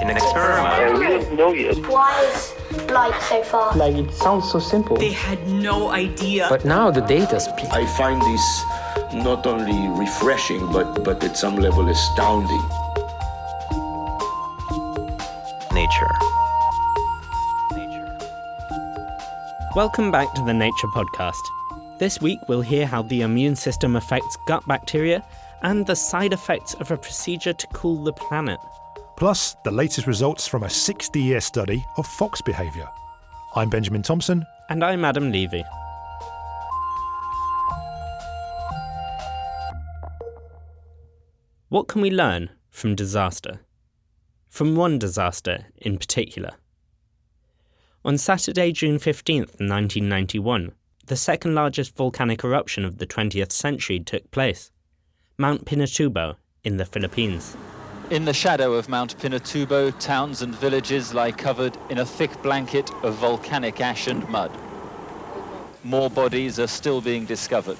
In an experiment. We didn't know yet. Why is light so far? Like, it sounds so simple. They had no idea. But now the data speaks. I find this not only refreshing, but at some level astounding. Nature. Welcome back to the Nature podcast. This week we'll hear how the immune system affects gut bacteria and the side effects of a procedure to cool the planet. Plus, the latest results from a 60-year study of fox behaviour. I'm Benjamin Thompson. And I'm Adam Levy. What can we learn from disaster? From one disaster in particular. On Saturday, June 15th, 1991, the second largest volcanic eruption of the 20th century took place, Mount Pinatubo in the Philippines. In the shadow of Mount Pinatubo, towns and villages lie covered in a thick blanket of volcanic ash and mud. More bodies are still being discovered.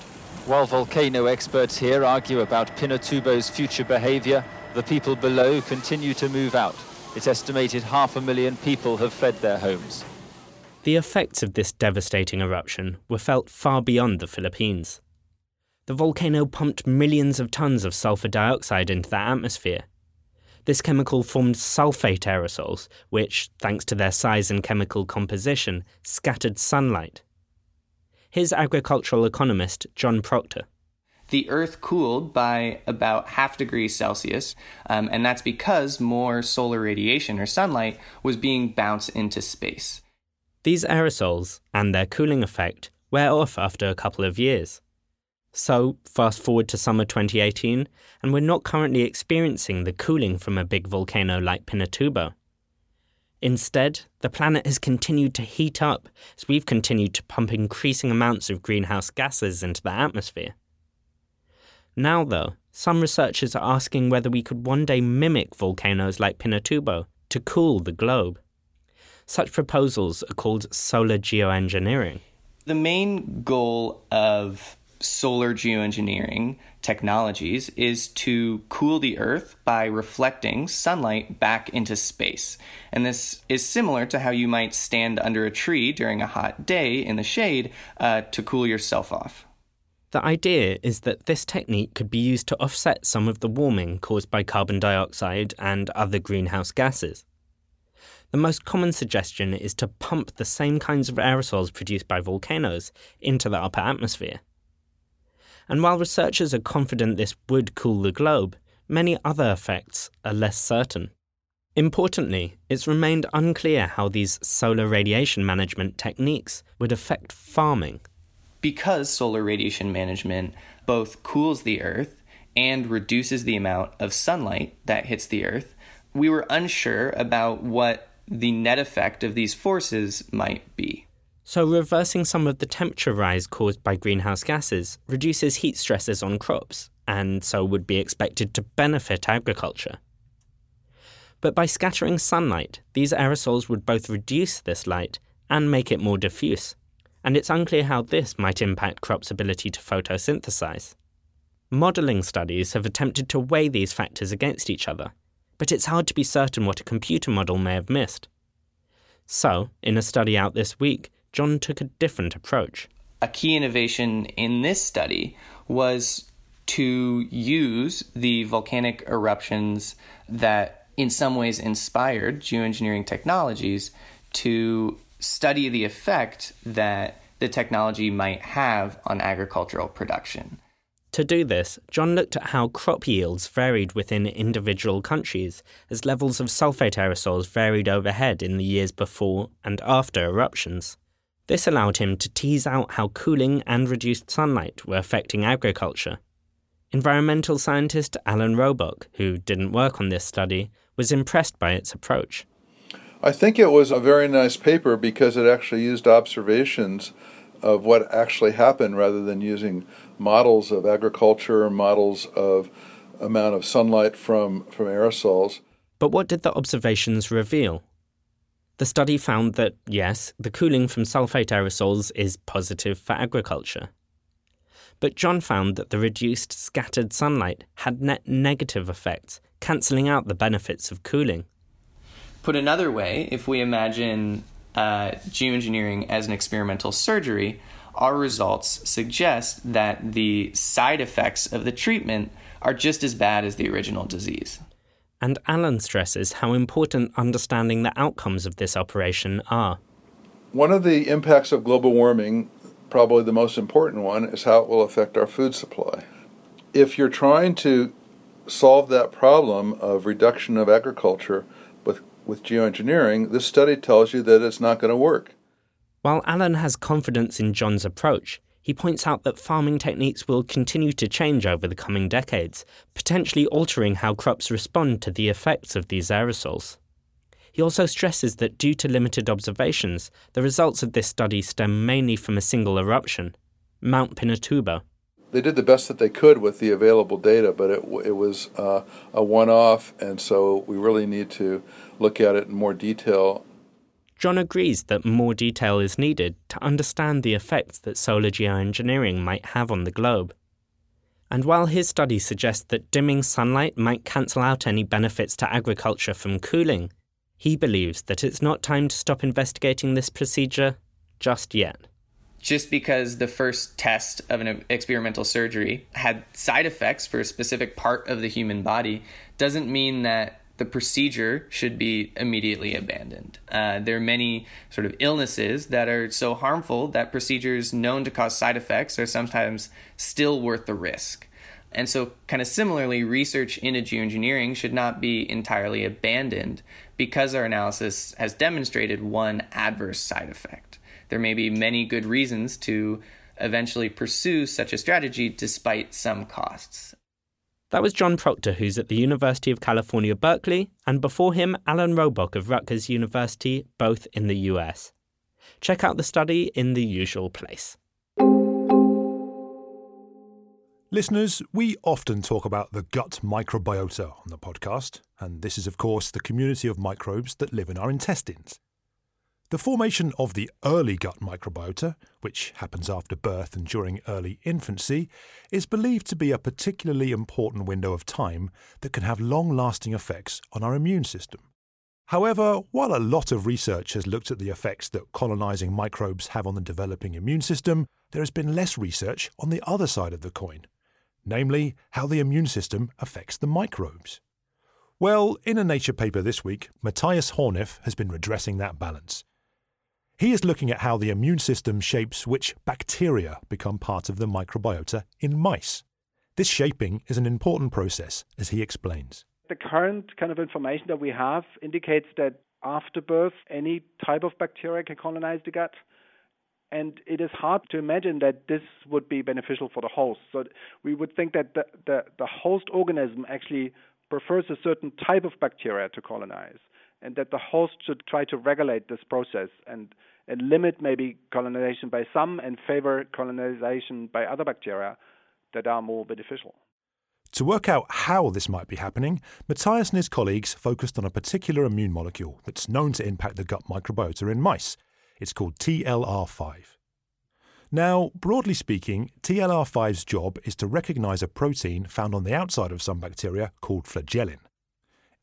While volcano experts here argue about Pinatubo's future behaviour, the people below continue to move out. It's estimated 500,000 people have fled their homes. The effects of this devastating eruption were felt far beyond the Philippines. The volcano pumped millions of tons of sulphur dioxide into the atmosphere. This chemical formed sulfate aerosols, which, thanks to their size and chemical composition, scattered sunlight. Here's agricultural economist John Proctor. The Earth cooled by about 0.5 degrees Celsius, and that's because more solar radiation or sunlight was being bounced into space. These aerosols, and their cooling effect, wear off after a couple of years. So, fast forward to summer 2018, and we're not currently experiencing the cooling from a big volcano like Pinatubo. Instead, the planet has continued to heat up as we've continued to pump increasing amounts of greenhouse gases into the atmosphere. Now, though, some researchers are asking whether we could one day mimic volcanoes like Pinatubo to cool the globe. Such proposals are called solar geoengineering. The main goal of solar geoengineering technologies is to cool the Earth by reflecting sunlight back into space. And this is similar to how you might stand under a tree during a hot day in the shade to cool yourself off. The idea is that this technique could be used to offset some of the warming caused by carbon dioxide and other greenhouse gases. The most common suggestion is to pump the same kinds of aerosols produced by volcanoes into the upper atmosphere. And while researchers are confident this would cool the globe, many other effects are less certain. Importantly, it's remained unclear how these solar radiation management techniques would affect farming. Because solar radiation management both cools the Earth and reduces the amount of sunlight that hits the Earth, we were unsure about what the net effect of these forces might be. So reversing some of the temperature rise caused by greenhouse gases reduces heat stresses on crops, and so would be expected to benefit agriculture. But by scattering sunlight, these aerosols would both reduce this light and make it more diffuse, and it's unclear how this might impact crops' ability to photosynthesize. Modelling studies have attempted to weigh these factors against each other, but it's hard to be certain what a computer model may have missed. So, in a study out this week, John took a different approach. a key innovation in this study was to use the volcanic eruptions that in some ways inspired geoengineering technologies to study the effect that the technology might have on agricultural production. To do this, John looked at how crop yields varied within individual countries as levels of sulfate aerosols varied overhead in the years before and after eruptions. This allowed him to tease out how cooling and reduced sunlight were affecting agriculture. Environmental scientist Alan Robock, who didn't work on this study, was impressed by its approach. I think it was a very nice paper because it actually used observations of what actually happened rather than using models of agriculture, models of amount of sunlight from aerosols. But what did the observations reveal? The study found that, yes, the cooling from sulfate aerosols is positive for agriculture. But John found that the reduced scattered sunlight had net negative effects, cancelling out the benefits of cooling. Put another way, if we imagine geoengineering as an experimental surgery, our results suggest that the side effects of the treatment are just as bad as the original disease. And Alan stresses how important understanding the outcomes of this operation are. One of the impacts of global warming, probably the most important one, is how it will affect our food supply. If you're trying to solve that problem of reduction of agriculture with geoengineering, this study tells you that it's not going to work. While Alan has confidence in John's approach, he points out that farming techniques will continue to change over the coming decades, potentially altering how crops respond to the effects of these aerosols. He also stresses that due to limited observations, the results of this study stem mainly from a single eruption, Mount Pinatubo. They did the best that they could with the available data, but it was a one-off, and so we really need to look at it in more detail. John agrees that more detail is needed to understand the effects that solar geoengineering might have on the globe. And while his study suggests that dimming sunlight might cancel out any benefits to agriculture from cooling, he believes that it's not time to stop investigating this procedure just yet. Just because the first test of an experimental surgery had side effects for a specific part of the human body doesn't mean that the procedure should be immediately abandoned. There are many sort of illnesses that are so harmful that procedures known to cause side effects are sometimes still worth the risk. And so kind of similarly, research into geoengineering should not be entirely abandoned because our analysis has demonstrated one adverse side effect. There may be many good reasons to eventually pursue such a strategy despite some costs. That was John Proctor, who's at the University of California, Berkeley, and before him, Alan Robock of Rutgers University, both in the US. Check out the study in the usual place. Listeners, we often talk about the gut microbiota on the podcast, and this is, of course, the community of microbes that live in our intestines. The formation of the early gut microbiota, which happens after birth and during early infancy, is believed to be a particularly important window of time that can have long-lasting effects on our immune system. However, while a lot of research has looked at the effects that colonising microbes have on the developing immune system, there has been less research on the other side of the coin. Namely, how the immune system affects the microbes. Well, in a Nature paper this week, Matthias Hornef has been redressing that balance. He is looking at how the immune system shapes which bacteria become part of the microbiota in mice. This shaping is an important process, as he explains. The current kind of information that we have indicates that after birth, any type of bacteria can colonize the gut. And it is hard to imagine that this would be beneficial for the host. So we would think that the host organism actually prefers a certain type of bacteria to colonize, and that the host should try to regulate this process and limit maybe colonization by some and favor colonization by other bacteria that are more beneficial. To work out how this might be happening, Matthias and his colleagues focused on a particular immune molecule that's known to impact the gut microbiota in mice. It's called TLR5. Now, broadly speaking, TLR5's job is to recognise a protein found on the outside of some bacteria called flagellin.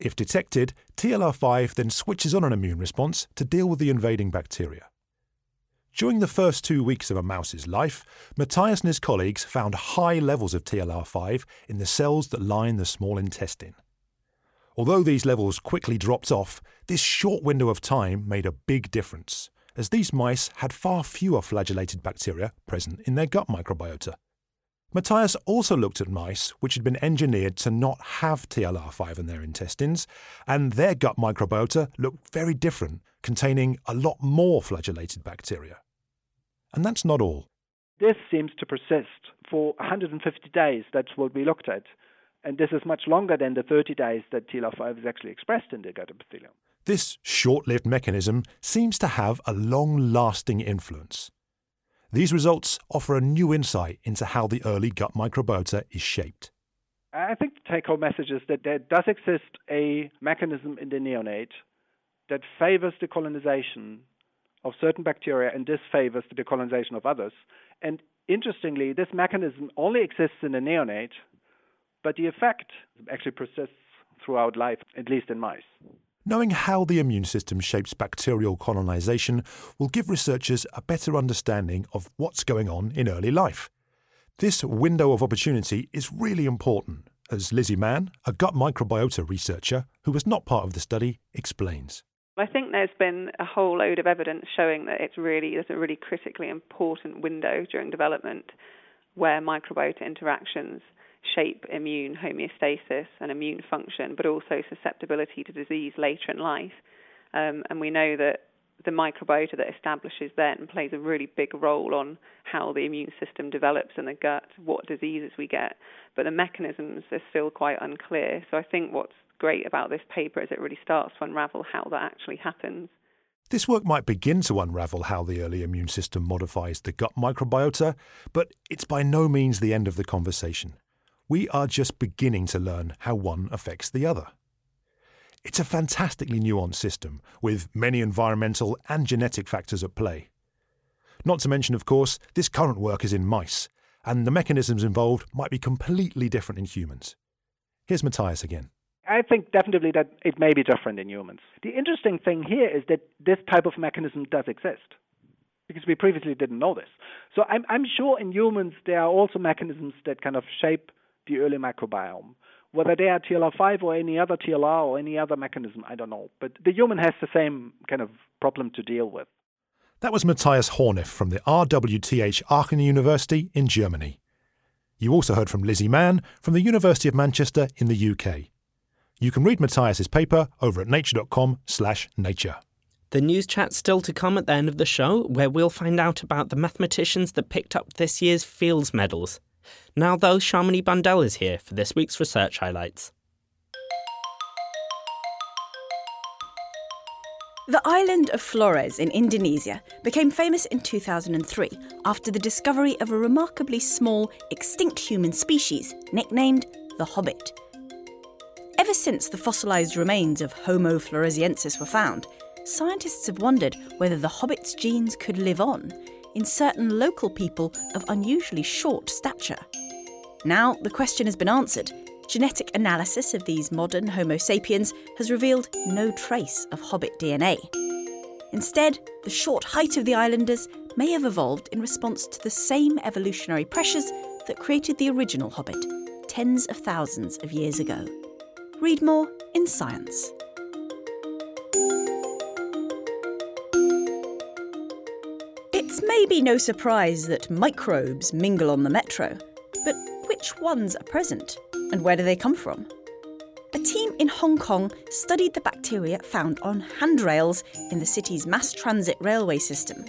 If detected, TLR5 then switches on an immune response to deal with the invading bacteria. During the first 2 weeks of a mouse's life, Matthias and his colleagues found high levels of TLR5 in the cells that line the small intestine. Although these levels quickly dropped off, this short window of time made a big difference, as these mice had far fewer flagellated bacteria present in their gut microbiota. Matthias also looked at mice which had been engineered to not have TLR5 in their intestines, and their gut microbiota looked very different, containing a lot more flagellated bacteria. And that's not all. This seems to persist for 150 days. That's what we looked at. And this is much longer than the 30 days that TLR5 is actually expressed in the gut epithelium. This short-lived mechanism seems to have a long-lasting influence. These results offer a new insight into how the early gut microbiota is shaped. I think the take-home message is that there does exist a mechanism in the neonate that favors the colonization of certain bacteria and disfavors the colonization of others. And interestingly, this mechanism only exists in the neonate, but the effect actually persists throughout life, at least in mice. Knowing how the immune system shapes bacterial colonization will give researchers a better understanding of what's going on in early life. This window of opportunity is really important, as Lizzie Mann, a gut microbiota researcher who was not part of the study, explains. I think there's been a whole load of evidence showing that there's a really critically important window during development where microbiota interactions shape immune homeostasis and immune function, but also susceptibility to disease later in life. And we know that the microbiota that establishes then plays a really big role on how the immune system develops in the gut, what diseases we get. But the mechanisms are still quite unclear. So I think what's great about this paper is it really starts to unravel how that actually happens. This work might begin to unravel how the early immune system modifies the gut microbiota, but it's by no means the end of the conversation. We are just beginning to learn how one affects the other. It's a fantastically nuanced system, with many environmental and genetic factors at play. Not to mention, of course, this current work is in mice, and the mechanisms involved might be completely different in humans. Here's Matthias again. I think definitely that it may be different in humans. The interesting thing here is that this type of mechanism does exist, because we previously didn't know this. So I'm sure in humans there are also mechanisms that kind of shape the early microbiome. Whether they are TLR5 or any other TLR or any other mechanism, I don't know. But the human has the same kind of problem to deal with. That was Matthias Hornef from the RWTH Aachen University in Germany. You also heard from Lizzie Mann from the University of Manchester in the UK. You can read Matthias's paper over at nature.com/nature. The news chat's still to come at the end of the show, where we'll find out about the mathematicians that picked up this year's Fields medals. Now, though, Sharmini Bandel is here for this week's research highlights. The island of Flores in Indonesia became famous in 2003 after the discovery of a remarkably small, extinct human species nicknamed the Hobbit. Ever since the fossilised remains of Homo floresiensis were found, scientists have wondered whether the Hobbit's genes could live on in certain local people of unusually short stature. Now the question has been answered. Genetic analysis of these modern Homo sapiens has revealed no trace of Hobbit DNA. Instead, the short height of the islanders may have evolved in response to the same evolutionary pressures that created the original Hobbit tens of thousands of years ago. Read more in Science. It's maybe no surprise that microbes mingle on the metro, but which ones are present and where do they come from? A team in Hong Kong studied the bacteria found on handrails in the city's mass transit railway system.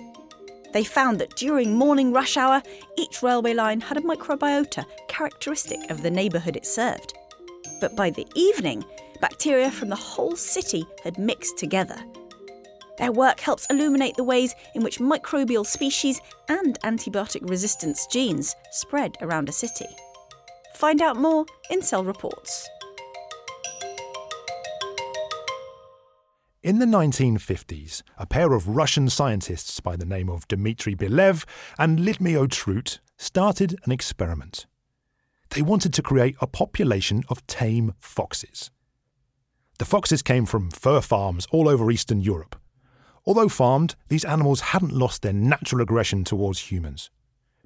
They found that during morning rush hour, each railway line had a microbiota characteristic of the neighbourhood it served. But by the evening, bacteria from the whole city had mixed together. Their work helps illuminate the ways in which microbial species and antibiotic resistance genes spread around a city. Find out more in Cell Reports. In the 1950s, a pair of Russian scientists by the name of Dmitri Belyaev and Lyudmila Trut started an experiment. They wanted to create a population of tame foxes. The foxes came from fur farms all over Eastern Europe. Although farmed, these animals hadn't lost their natural aggression towards humans.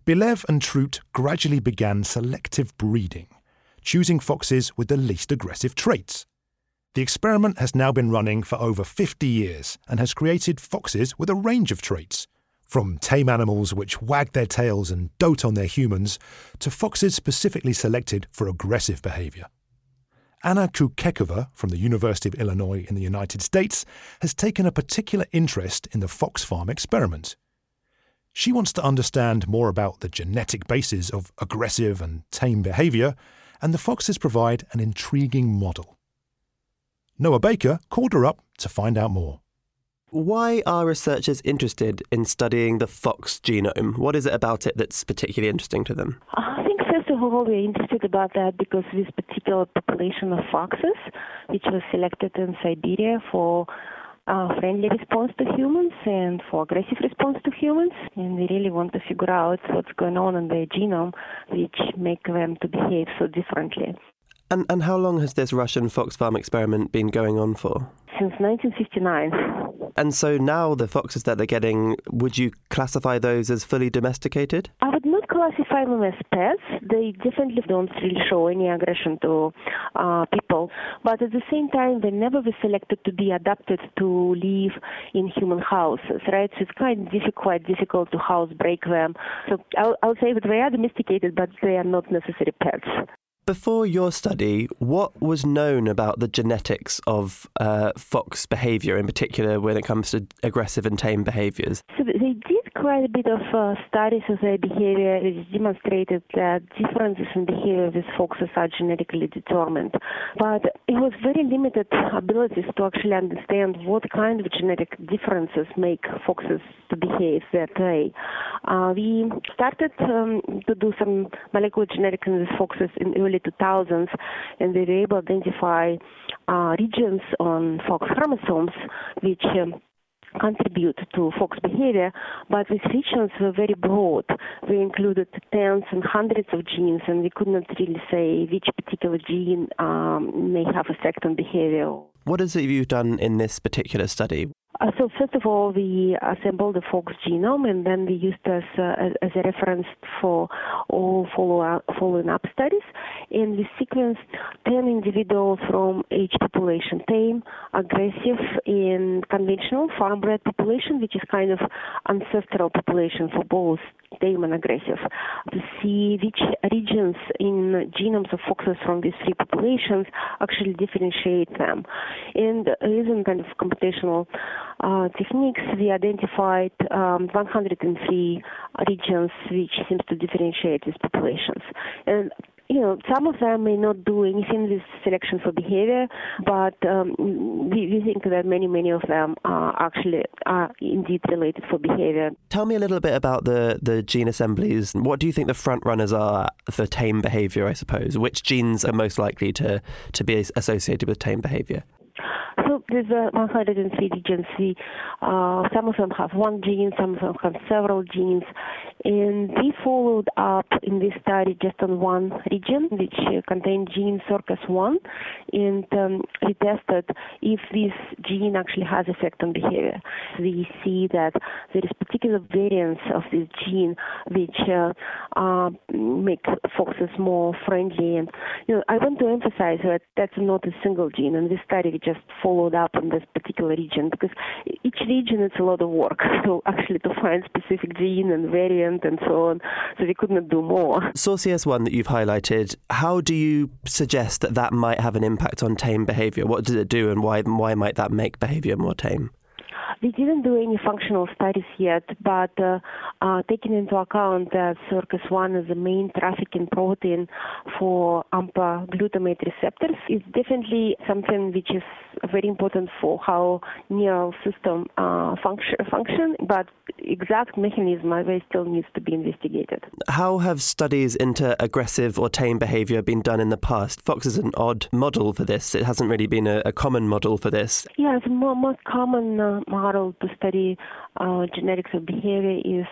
Belyaev and Trut gradually began selective breeding, choosing foxes with the least aggressive traits. The experiment has now been running for over 50 years and has created foxes with a range of traits, from tame animals which wag their tails and dote on their humans to foxes specifically selected for aggressive behaviour. Anna Kukekova from the University of Illinois in the United States has taken a particular interest in the fox farm experiment. She wants to understand more about the genetic basis of aggressive and tame behaviour, and the foxes provide an intriguing model. Noah Baker called her up to find out more. Why are researchers interested in studying the fox genome? What is it about it that's particularly interesting to them? I think, first of all, we're interested about that because this particular population of foxes, which was selected in Siberia for friendly response to humans and for aggressive response to humans, and we really want to figure out what's going on in their genome which make them to behave so differently. And how long has this Russian fox farm experiment been going on for? Since 1959. And so now the foxes that they're getting, would you classify those as fully domesticated? I would not classify them as pets. They definitely don't really show any aggression to people. But at the same time, they never were selected to be adapted to live in human houses, right? So it's quite difficult to housebreak them. So I'll say that they are domesticated, but they are not necessarily pets. Before your study, what was known about the genetics of fox behaviour, in particular when it comes to aggressive and tame behaviours? So they did quite a bit of studies of their behaviour, which demonstrated that differences in behaviour with foxes are genetically determined. But it was very limited abilities to actually understand what kind of genetic differences make foxes to behave that way. We started to do some molecular genetics in these foxes in early 2000s, and they were able to identify regions on fox chromosomes which contribute to fox behavior, but these regions were very broad. They included tens and hundreds of genes, and we could not really say which particular gene may have effect on behavior. What is it you've done in this particular study? So first of all, we assembled the fox genome, and then we used it as a reference for all following-up studies. And we sequenced 10 individuals from each population, tame, aggressive, and conventional farm-bred population, which is kind of ancestral population for both tame and aggressive, to see which regions in genomes of foxes from these three populations actually differentiate them. And using kind of computational techniques, we identified 103 regions which seems to differentiate these populations. And some of them may not do anything with selection for behavior, but we think that many of them are indeed related for behavior. Tell me a little bit about the gene assemblies. What do you think the front runners are for tame behavior, I suppose? Which genes are most likely to be associated with tame behavior? So there's 103 regions. Some of them have one gene, some of them have several genes. And we followed up in this study just on one region, which contained gene SorCS1, and we tested if this gene actually has effect on behavior. We see that there is particular variants of this gene which make foxes more friendly. And I want to emphasize that that's not a single gene. In this study, we just followed up on this particular region because each region it's a lot of work to find specific gene and variant and so on. So we could not do more. SorCS1 that you've highlighted, how do you suggest that might have an impact on tame behaviour? What does it do, and why might that make behaviour more tame? We didn't do any functional studies yet, but taking into account that SorCS1 is the main trafficking protein for AMPA glutamate receptors, it's definitely something which is very important for how neural system function, but exact mechanism still needs to be investigated. How have studies into aggressive or tame behavior been done in the past? Fox is an odd model for this. It hasn't really been a common model for this. Yeah, the most common model to study genetics of behavior is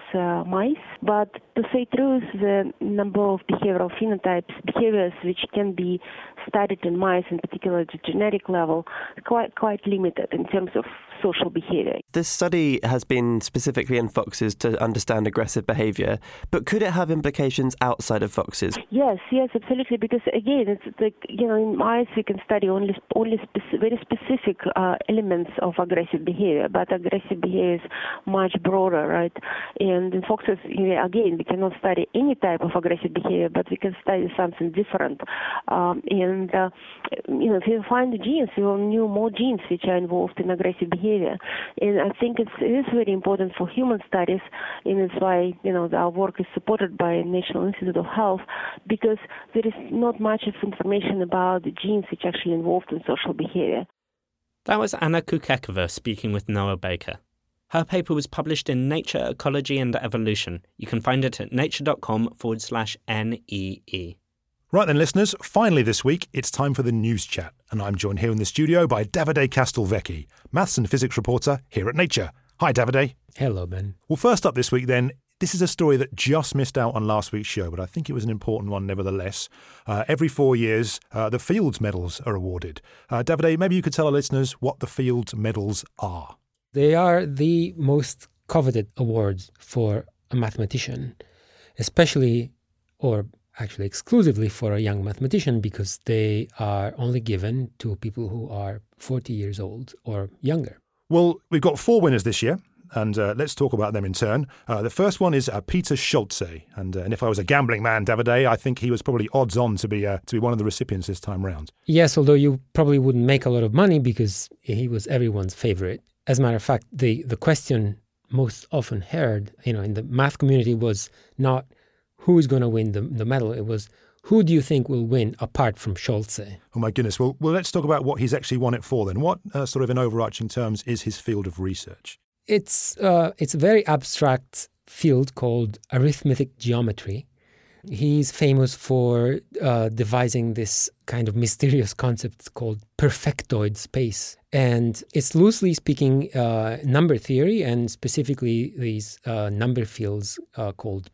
mice. But to say truth, the number of behavioral phenotypes, behaviors which can be studied in mice, in particular at the genetic level, quite limited in terms of social behavior. This study has been specifically in foxes to understand aggressive behavior, but could it have implications outside of foxes? Yes, absolutely, because again, it's like, in mice we can study only very specific elements of aggressive behavior, but aggressive behavior is much broader, right? And in foxes, again, we cannot study any type of aggressive behavior, but we can study something different. If you find the genes, you will know more genes which are involved in aggressive behavior. And I think it is very important for human studies, and it's why our work is supported by National Institute of Health, because there is not much of information about the genes which are actually involved in social behavior. That was Anna Kukekova speaking with Noah Baker. Her paper was published in Nature, Ecology and Evolution. You can find it at nature.com/NEE. Right then, listeners, finally this week, it's time for the News Chat. And I'm joined here in the studio by Davide Castelvecchi, maths and physics reporter here at Nature. Hi, Davide. Hello, Ben. Well, first up this week then, this is a story that just missed out on last week's show, but I think it was an important one nevertheless. Every 4 years, the Fields Medals are awarded. Davide, maybe you could tell our listeners what the Fields Medals are. They are the most coveted awards for a mathematician, especially, or actually exclusively for a young mathematician, because they are only given to people who are 40 years old or younger. Well, we've got 4 winners this year, and let's talk about them in turn. The first one is Peter Scholze, and if I was a gambling man, Davide, I think he was probably odds-on to be one of the recipients this time round. Yes, although you probably wouldn't make a lot of money because he was everyone's favorite. As a matter of fact, the question most often heard, in the math community was not who is going to win the medal. It was, who do you think will win apart from Scholze? Oh, my goodness. Well, let's talk about what he's actually won it for then. What sort of, in overarching terms, is his field of research? It's a very abstract field called arithmetic geometry. He's famous for devising this kind of mysterious concept called perfectoid space. And it's, loosely speaking, number theory, and specifically these number fields called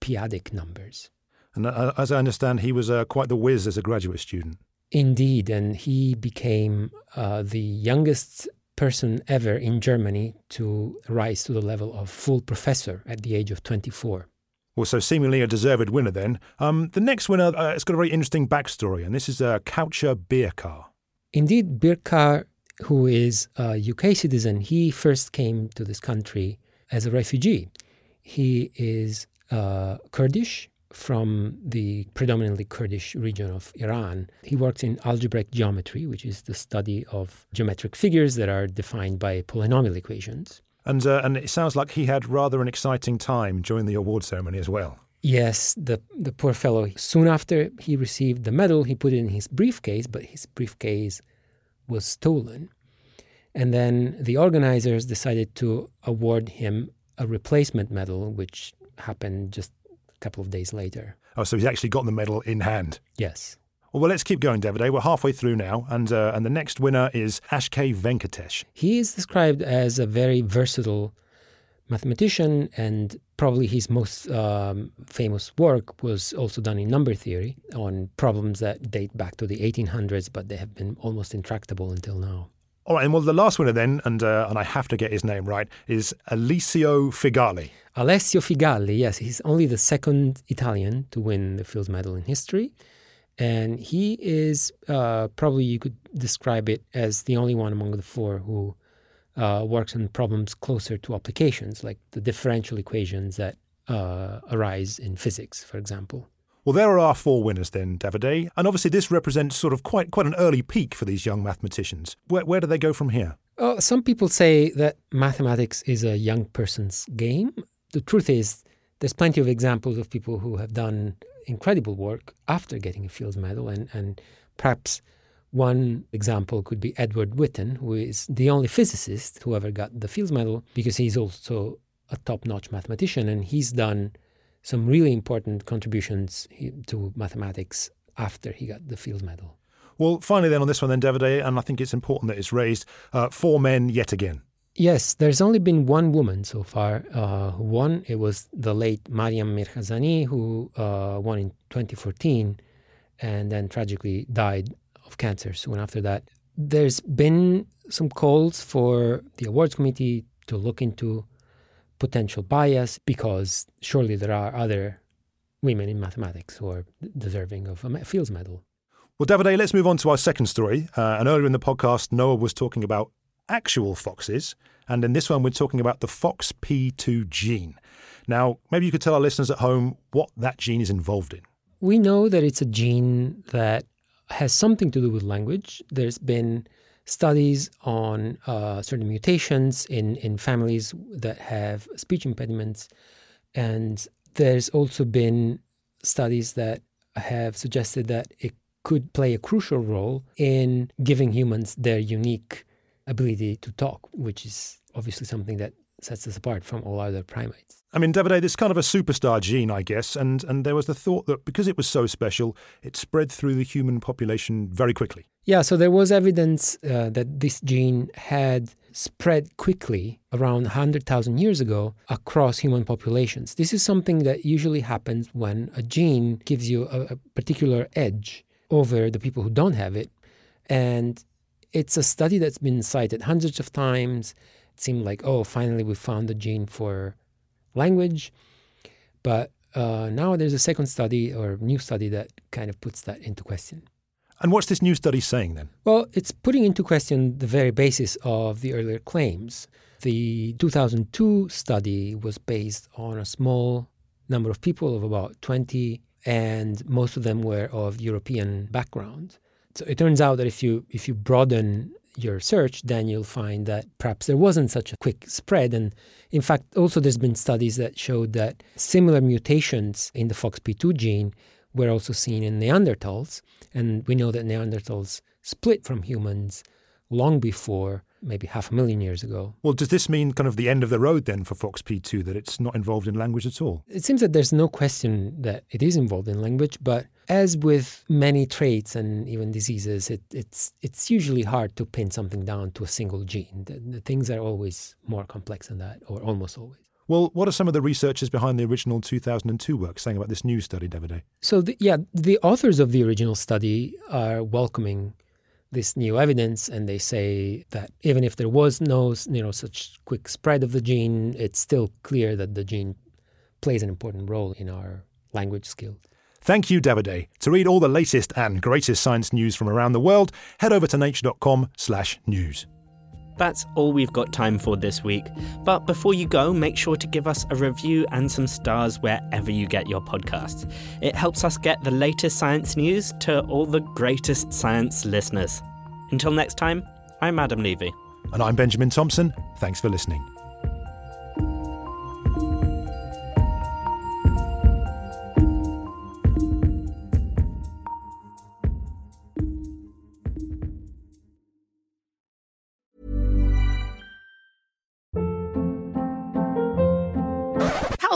p-adic numbers. And as I understand, he was quite the whiz as a graduate student. Indeed, and he became the youngest person ever in Germany to rise to the level of full professor at the age of 24. Well, so seemingly a deserved winner then. The next winner has got a very interesting backstory, and this is Kutcher Birkar. Indeed, Birkar, who is a UK citizen, he first came to this country as a refugee. He is Kurdish, from the predominantly Kurdish region of Iran. He works in algebraic geometry, which is the study of geometric figures that are defined by polynomial equations. And it sounds like he had rather an exciting time during the award ceremony as well. Yes, the poor fellow. Soon after he received the medal, he put it in his briefcase, but his briefcase was stolen. And then the organizers decided to award him a replacement medal, which happened just a couple of days later. Oh, so he's actually got the medal in hand. Yes. Well, let's keep going, Davide. We're halfway through now, and the next winner is Ashkay Venkatesh. He is described as a very versatile mathematician, and probably his most famous work was also done in number theory on problems that date back to the 1800s, but they have been almost intractable until now. All right, and well, the last winner then, and I have to get his name right, is Alessio Figalli. Alessio Figalli, yes. He's only the second Italian to win the Fields Medal in history. And he is probably, you could describe it as the only one among the 4 who works on problems closer to applications, like the differential equations that arise in physics, for example. Well, there are our 4 winners then, Davide. And obviously this represents sort of quite an early peak for these young mathematicians. Where do they go from here? Some people say that mathematics is a young person's game. The truth is, there's plenty of examples of people who have done incredible work after getting a Fields Medal, and perhaps one example could be Edward Witten, who is the only physicist who ever got the Fields Medal, because he's also a top-notch mathematician, and he's done some really important contributions to mathematics after he got the Fields Medal. Well, finally then on this one then, Davide, and I think it's important that it's raised, 4 men yet again. Yes, there's only been one woman so far who won. It was the late Mariam Mirhazani, who won in 2014. and then tragically died of cancer soon after that. There's been some calls for the awards committee to look into potential bias, because surely there are other women in mathematics who are deserving of a Fields Medal. Well, Davide, let's move on to our second story. And earlier in the podcast, Noah was talking about actual foxes. And in this one, we're talking about the FOXP2 gene. Now, maybe you could tell our listeners at home what that gene is involved in. We know that it's a gene that has something to do with language. There's been studies on certain mutations in families that have speech impediments. And there's also been studies that have suggested that it could play a crucial role in giving humans their unique ability to talk, which is obviously something that sets us apart from all other primates. I mean, Davide, this is kind of a superstar gene, I guess, and there was the thought that because it was so special, it spread through the human population very quickly. Yeah, so there was evidence that this gene had spread quickly around 100,000 years ago across human populations. This is something that usually happens when a gene gives you a particular edge over the people who don't have it. And it's a study that's been cited hundreds of times. Seemed like, oh, finally we found a gene for language. But now there's a second study or new study that kind of puts that into question. And what's this new study saying then? Well, it's putting into question the very basis of the earlier claims. The 2002 study was based on a small number of people of about 20, and most of them were of European background. So it turns out that if you broaden your search, then you'll find that perhaps there wasn't such a quick spread. And in fact, also there's been studies that showed that similar mutations in the FOXP2 gene were also seen in Neanderthals. And we know that Neanderthals split from humans long before, maybe 500,000 years ago. Well, does this mean kind of the end of the road then for FOXP2, that it's not involved in language at all? It seems that there's no question that it is involved in language, but as with many traits and even diseases, it's usually hard to pin something down to a single gene. The things are always more complex than that, or almost always. Well, what are some of the researchers behind the original 2002 work saying about this new study, Davide? So, the authors of the original study are welcoming this new evidence, and they say that even if there was no such quick spread of the gene, it's still clear that the gene plays an important role in our language skills. Thank you, Davide. To read all the latest and greatest science news from around the world, head over to nature.com/news. That's all we've got time for this week. But before you go, make sure to give us a review and some stars wherever you get your podcasts. It helps us get the latest science news to all the greatest science listeners. Until next time, I'm Adam Levy. And I'm Benjamin Thompson. Thanks for listening.